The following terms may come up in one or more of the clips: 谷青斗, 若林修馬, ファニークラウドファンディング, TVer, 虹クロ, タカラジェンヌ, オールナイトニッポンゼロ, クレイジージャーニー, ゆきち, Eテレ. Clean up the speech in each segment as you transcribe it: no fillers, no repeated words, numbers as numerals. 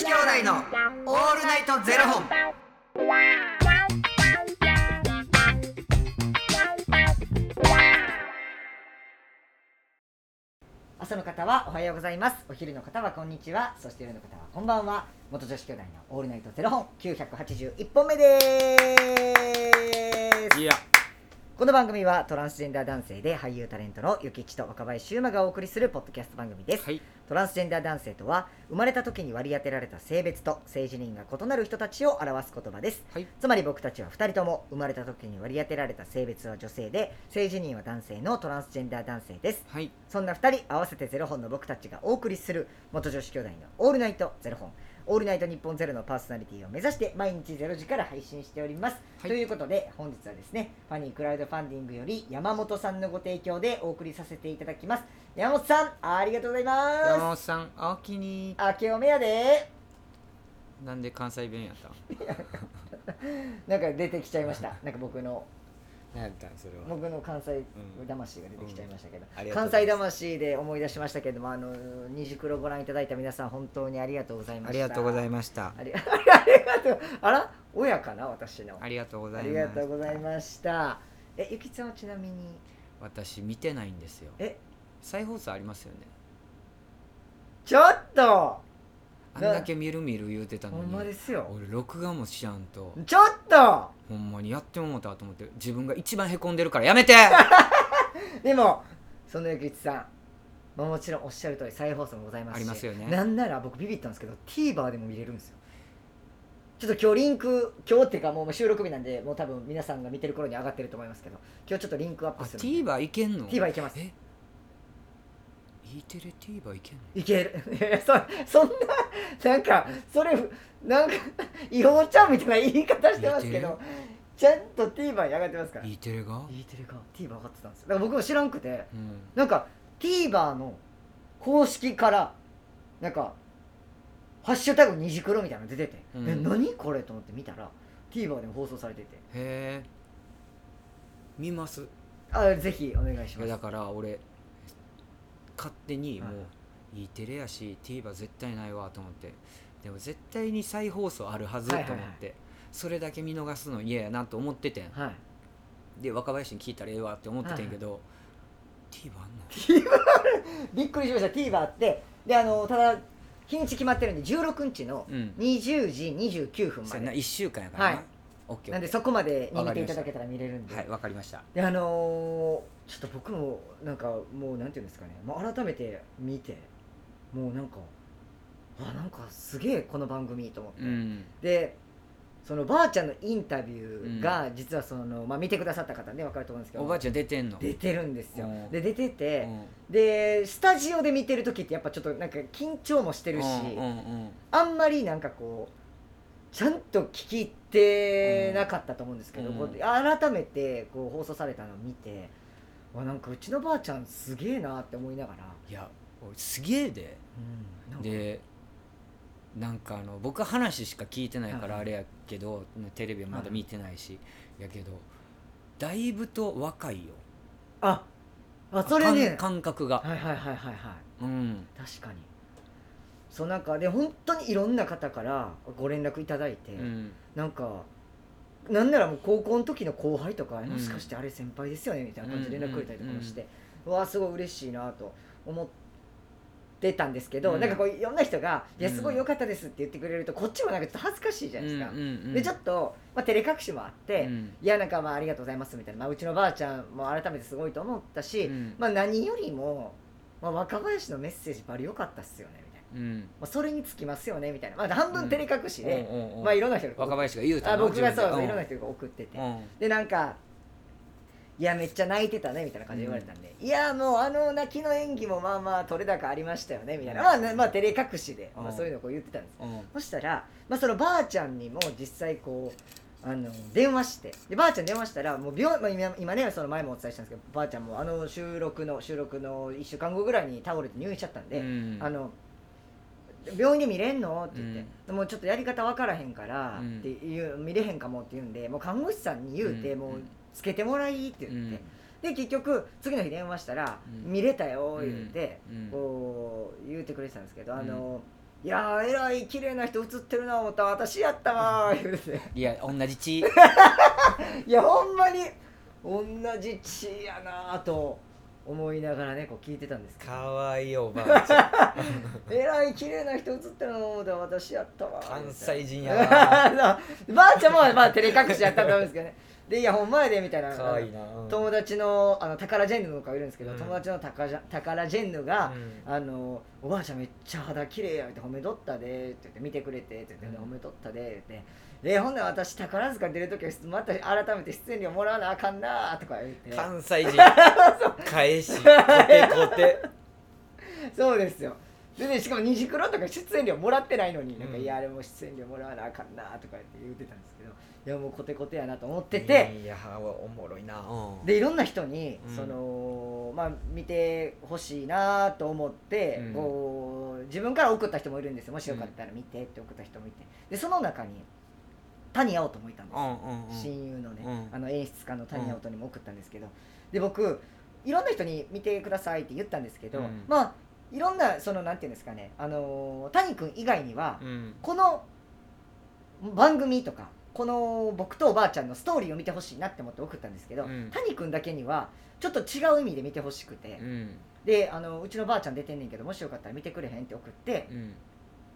子兄弟のオールナイトゼロ本。朝の方はおはようございます。お昼の方はこんにちは。そして夜の方はこんばんは。元女子兄弟のオールナイトゼロ本981本目です。いや。この番組はトランスジェンダー男性で俳優タレントのゆきちと若林修馬がお送りするポッドキャスト番組です、はい、トランスジェンダー男性とは生まれた時に割り当てられた性別と性自認が異なる人たちを表す言葉です、はい、つまり僕たちは2人とも生まれた時に割り当てられた性別は女性で性自認は男性のトランスジェンダー男性です、はい、そんな2人合わせてゼロ本の僕たちがお送りする元女子兄弟のオールナイトゼロ本オールナイトニッポンゼロのパーソナリティを目指して毎日0時から配信しております、はい、ということで本日はですねファニークラウドファンディングより山本さんのご提供でお送りさせていただきます。山本さんありがとうございます。山本さんおおきに明けおめやで。なんで関西弁やったなんか出てきちゃいました。なんか僕のなんかそれは僕の関西魂が出てきちゃいましたけど、関西魂で思い出しましたけども、虹クロご覧いただいた皆さん本当にありがとうございました。ありがとうございました。あら親かな私の。ありがとうございました。ありがとうございました。ゆきちゃんはちなみに私見てないんですよ。再放送ありますよね。ちょっとあんだけ見る見る言うてたのにほんまですよ。俺録画もしやんとちょっとほんまにやってもうたと思って自分が一番へこんでるからやめてでもそのゆきちさんもちろんおっしゃる通り再放送もございますしありますよね。なんなら僕ビビったんですけど TVer でも見れるんですよ。ちょっと今日リンク今日っていうかもう収録日なんでもう多分皆さんが見てる頃に上がってると思いますけど今日ちょっとリンクアップする。 TVer いけんの。 TVer いけます。Eテレ TVer いけんの。いける。いやそんななんかそれなんか違法ちゃんみたいな言い方してますけどちゃんと TVer に上がってますから。 Eテレが TVer 上がってたんですよ。だから僕も知らんくて、うん、なんか TVer の公式からなんかハッシュタグにじくろみたいなの出てて、うん、何これと思って見たら TVer でも放送されててへー見ます。あぜひお願いします。だから俺勝手にもうEテレやし TVer 絶対ないわと思ってでも絶対に再放送あるはずと思って、はいはいはい、それだけ見逃すの嫌やなと思っててん、はい、で若林に聞いたらええわって思っててんけど、はいはい、TVer あんのびっくりしました。 TVer ってでただ日にち決まってるんで16日の20時29分まで、うん、1週間やからな、はい、OK なんでそこまでに見ていただけたら見れるんではいわかりました。でちょっと僕もなんかもうなんていうんですかね、改めて見てもうなんかあなんかすげえこの番組と思って、うん、でそのばあちゃんのインタビューが実はその、見てくださった方ね分かると思うんですけどおばあちゃん出てんの。出てるんですよ。で出ててでスタジオで見てる時ってやっぱちょっとなんか緊張もしてるしあんまりなんかこうちゃんと聞いてなかったと思うんですけど、こう改めてこう放送されたのを見てわなんかうちのばあちゃんすげえなって思いながらいや俺すげえで、うん、でなんか僕話しか聞いてないからあれやけど、はい、テレビはまだ見てないし、はい、やけどだいぶと若いよ。あそれね感覚がはいはいはいはいはい、うん、確かにそうなんかで本当にいろんな方からご連絡いただいて、うん、なんかなんならもう高校の時の後輩とか、もしかしてあれ先輩ですよねみたいな感じで連絡くれたりとかもして、うわーすごい嬉しいなと思ってたんですけど、なんかこういろんな人がいやすごい良かったですって言ってくれるとこっちもなんかちょっと恥ずかしいじゃないですか、でちょっと、照れ隠しもあって、いやなんかありがとうございますみたいな、うちのばあちゃんも改めてすごいと思ったし、何よりも、若林のメッセージバリ良かったっすよねうんそれにつきますよねみたいな、半分照れ隠しで、いろんな人が若林が言うた僕がそういろんな人が送ってて、でなんかいやめっちゃ泣いてたねみたいな感じで言われたんで、いやもう泣きの演技もまあまあ取れ高ありましたよねみたいな、照れ隠しで、そういうのをこう言ってたんです、そしたら、そのばあちゃんにも実際こう電話してでばあちゃん電話したらもう今ねその前もお伝えしたんですけどばあちゃんも収録の1週間後ぐらいに倒れて入院しちゃったんで、病院で見れんのって言って、もうちょっとやり方分からへんからっていう、見れへんかもって言うんでもう看護師さんに言うて、もうつけてもらいって言って、で結局次の日電話したら、見れたよ言うて、こう言うてくれてたんですけど、いやーえらい綺麗な人映ってるな思った私やったわー言うて、ね、いや同じ血いやほんまに同じ血やなーと思いながらねこう聞いてたんですけど、かわいいおばあちゃんえらい綺麗な人映ってるな思った私やったわー、関西人やなばあちゃんもまあ照れ隠しやったと思うんですけどねでいやほんまやでみたい な、 かわいいな、うん、友達 の、 タカラジェンヌの子いるんですけど、うん、友達のタカラジェンヌが、うん、おばあちゃんめっちゃ肌綺麗やって褒めとったでって言って見てくれてって言って褒めとったでって、でほんで私宝塚出るときはまた改めて出演料もらわなあかんなとか言って、関西人返しコテコテそうですよ。でね、しかも虹黒とか出演料もらってないのに、なんかいやあれも出演料もらわなあかんなとかって言ってたんですけど、いやもうコテコテやなと思ってて、いやおもろいな、うん、でいろんな人に、うん、そのまあ見てほしいなと思って、うん、こう自分から送った人もいるんですよ。もしよかったら見てって送った人もいて、でその中に谷青斗もいたんです、うんうんうん、親友のね、うん、演出家の谷青斗にも送ったんですけど、で僕いろんな人に見てくださいって言ったんですけど、うん、まあいろんなそのなんていうんですかね、谷君以外には、うん、この番組とかこの僕とおばあちゃんのストーリーを見てほしいなって思って送ったんですけど、うん、谷君だけにはちょっと違う意味で見てほしくて、うん、でうちのばあちゃん出てんねんけどもしよかったら見てくれへんって送って、うん、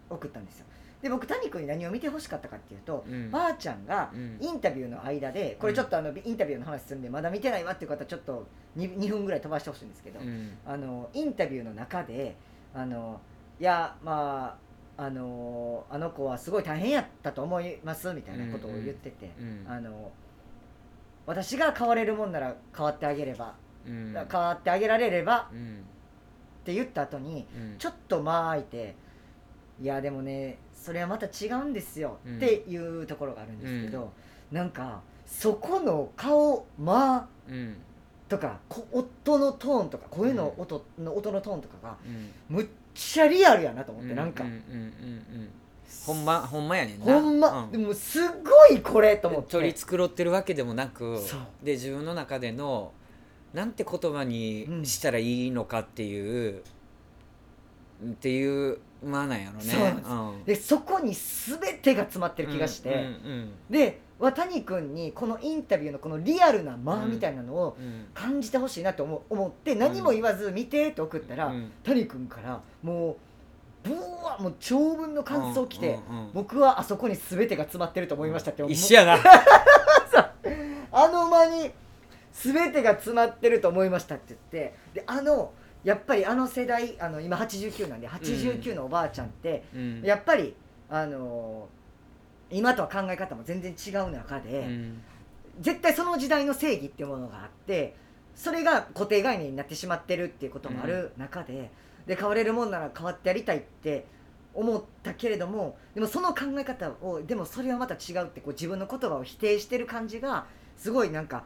送ったんですよ。で僕谷君に何を見てほしかったかっていうと、うん、ばあちゃんがインタビューの間でこれちょっとインタビューの話するんでまだ見てないわっていう方ちょっと 2分ぐらい飛ばしてほしいんですけど、うん、インタビューの中でいやまああの子はすごい大変やったと思いますみたいなことを言ってて、うん、私が変われるもんなら変わってあげれば、うん、変わってあげられれば、うん、って言った後に、うん、ちょっと間空いていやでもねそれはまた違うんですよっていうところがあるんですけど、うん、なんかそこの顔まあ、うん、とか音のトーンとか声の 音のトーンとかが、うん、むっちゃリアルやなと思って、うん、なんか、うんうんうんうん、ほんまやねんな、ほんま、うん、でもすごいこれと思って取り繕ってるわけでもなくで自分の中でのなんて言葉にしたらいいのかっていう、うん、っていうまあなんやろね。 うん、でそこに全てが詰まってる気がして、うんうんうん、で谷君にこのインタビューのこのリアルな間みたいなのを感じてほしいなと思って何も言わず見てって送ったら、うん、谷君からもうブワーもう長文の感想来て、うんうんうん、僕はあそこに全てが詰まってると思いましたって思って、うん、一緒やなあの間に全てが詰まってると思いましたって言って、でやっぱりあの世代今89なんで89のおばあちゃんって、うん、やっぱり今とは考え方も全然違う中で、うん、絶対その時代の正義っていうものがあってそれが固定概念になってしまってるっていうこともある中で、うん、で変われるもんなら変わってやりたいって思ったけれどもでもその考え方をでもそれはまた違うってこう自分の言葉を否定してる感じがすごいなんか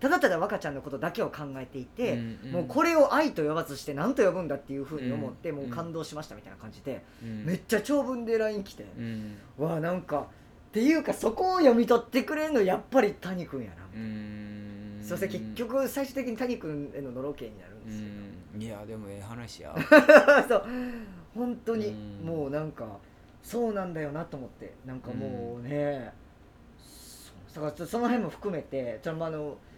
ただただ若ちゃんのことだけを考えていて、うんうん、もうこれを愛と呼ばずして何と呼ぶんだっていうふうに思って、うんうん、もう感動しましたみたいな感じで、うん、めっちゃ長文で LINE 来て、うん、わあなんかっていうかそこを読み取ってくれるのやっぱり谷君やなみたいな、うん、そして結局最終的に谷君へののろけになるんですけど、うん、いやでもええ話やそう本当に、うん、もうなんかそうなんだよなと思ってなんかもうね、うん、だからその辺も含めてちょっと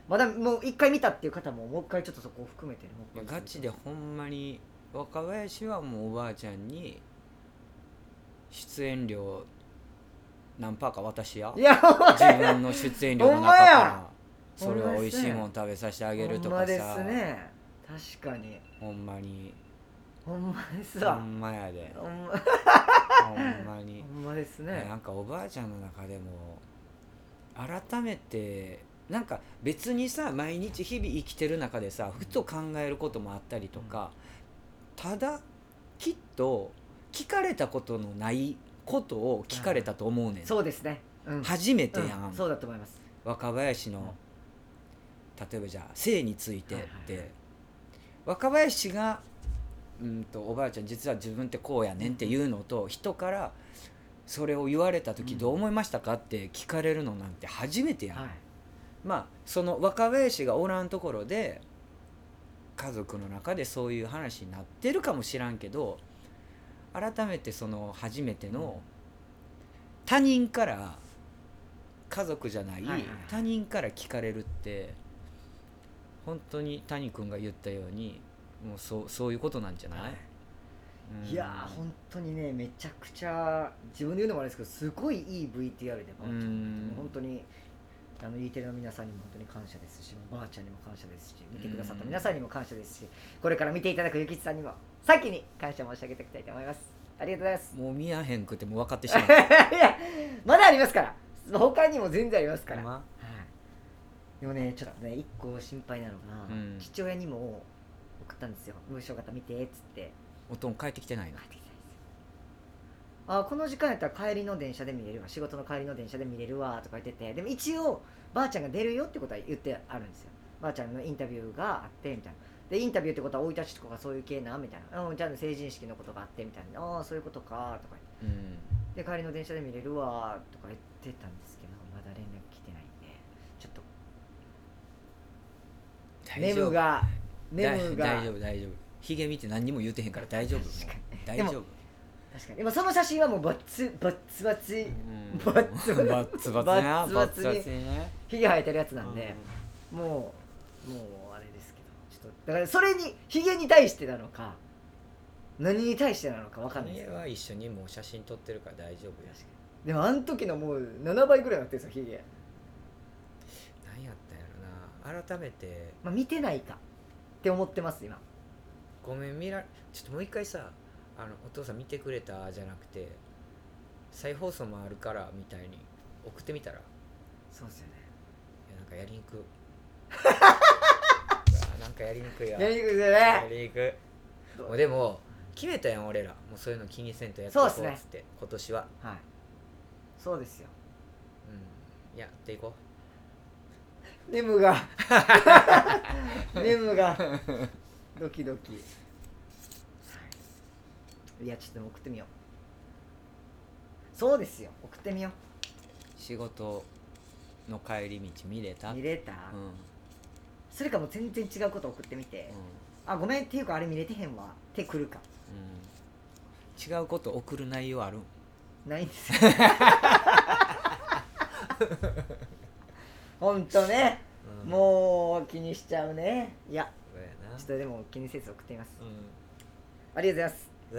まだもう一回見たっていう方ももう一回ちょっとそこを含めてもうガチでほんまに若林はもうおばあちゃんに出演料何パーか私や自分の出演料の中からそれは美味しいもん食べさせてあげるとかさほんまですね確かにほんまにほんまですわほんまやでほんまにほんまですねなんかおばあちゃんの中でも改めてなんか別にさ毎日日々生きてる中でさふと考えることもあったりとか、うん、ただきっと聞かれたことのないことを聞かれたと思うねん、うん、そうですね、うん、初めてやん、うん、そうだと思います若林の、うん、例えばじゃあ性についてって、はいはい、若林がおばあちゃん実は自分ってこうやねんっていうのと人からそれを言われた時どう思いましたかって聞かれるのなんて初めてやん、はいまあ、その若林がおらんところで家族の中でそういう話になってるかもしらんけど改めてその初めての他人から家族じゃない他人から聞かれるって本当に谷君が言ったようにもうそういうことなんじゃない、はい、うん、いやー本当にねめちゃくちゃ自分で言うのもあれですけどすごいいい VTR でばあちゃん、本当にEテレの皆さんにも本当に感謝ですし、ばあちゃんにも感謝ですし、見てくださった皆さんにも感謝ですし、これから見ていただくゆきちさんにも先に感謝申し上げていきたいと思います。ありがとうございます。もう見やへんくても分かってしまういやまだありますから、他にも全然ありますから、でもねちょっとね一個心配なのが、父親にも送ったんですよ。面白かった見てっつって。おとん帰ってきてないの？帰ってきてないですよ。あ、この時間やったら帰りの電車で見れるわ、仕事の帰りの電車で見れるわとか言ってて、でも一応ばあちゃんが出るよってことは言ってあるんですよ。ばあちゃんのインタビューがあってみたいな。でインタビューってことは生い立ちとかそういう系なみたいな、じゃあ成人式のことがあってみたいな、ああそういうことかとか言って、で帰りの電車で見れるわとか言ってたんですけど、まだ連絡来てないんでちょっとネムが大丈夫。ヒゲ見て何にも言うてへんから大丈夫。大丈夫。確かに。でもその写真はもうバッツバツね、ヒゲ生えてるやつなんで、もうあれですけど、ちょっとだからそれにヒゲに対してなのか何に対してなのか分かんないです。ヒゲは一緒にもう写真撮ってるから大丈夫やし。でもあの時のもう7倍ぐらいになってるんですよヒゲ。何やったんやろな。改めて、見てないかって思ってます今。ごめんちょっともう一回さ、お父さん見てくれたじゃなくて再放送もあるからみたいに送ってみたら。そうですよね。いやなんかやりにくなんかやりにくいや。やりにくいですよね。やりにくい。もうでも決めたやん俺ら、もうそういうの気にせんとやっていこうっつって、そうっすね、今年は、はい、そうですよ、やっていこう。ネムがドキドキ。いやちょっとでも送ってみよう。そうですよ、送ってみよう。仕事の帰り道見れた、それかもう全然違うこと送ってみて、あごめんっていうかあれ見れてへんわってくるか、違うこと送る内容ある？ないんですよほんとね、もう気にしちゃうね。いやちょっとでも気にせず送っています、ありがとうございま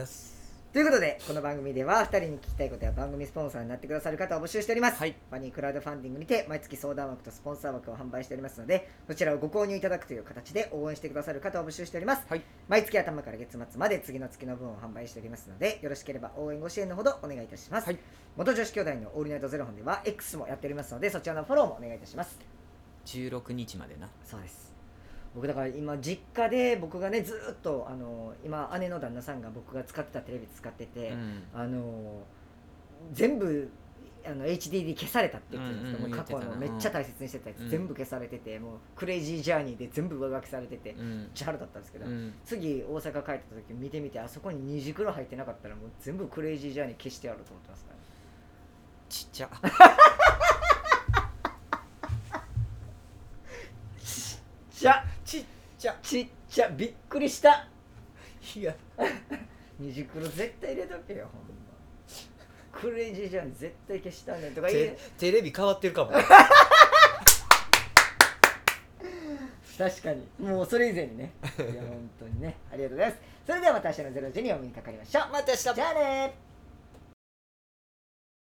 すということで、この番組では2人に聞きたいことや番組スポンサーになってくださる方を募集しております、はい、ファニークラウドファンディングにて毎月相談枠とスポンサー枠を販売しておりますので、そちらをご購入いただくという形で応援してくださる方を募集しております、はい、毎月頭から月末まで次の月の分を販売しておりますので、よろしければ応援ご支援のほどお願いいたします、はい、元女子兄弟のオールナイトゼロ本では X もやっておりますので、そちらのフォローもお願いいたします。16日までな。そうです。僕だから今実家で僕がねずっと今姉の旦那さんが僕が使ってたテレビ使ってて、全部HDD 消されたって言ってるんですけど、もう過去のめっちゃ大切にしてたやつ、全部消されてて、もうクレイジージャーニーで全部上書きされてて、めっちゃ腹だったんですけど、次大阪帰った時見てみて、あそこに虹黒入ってなかったらもう全部クレイジージャーニー消してやろうと思ってますから、ね、ちっちゃちっちゃびっくりした。いや虹黒絶対入れとけよほんまクレイジーじゃん絶対消したねとか言う。テレビ変わってるかも確かにもうそれ以前にね。いや本当にね、ありがとうございます。それではまた明日の0時にお目にかかりましょう。また明日。じゃあね。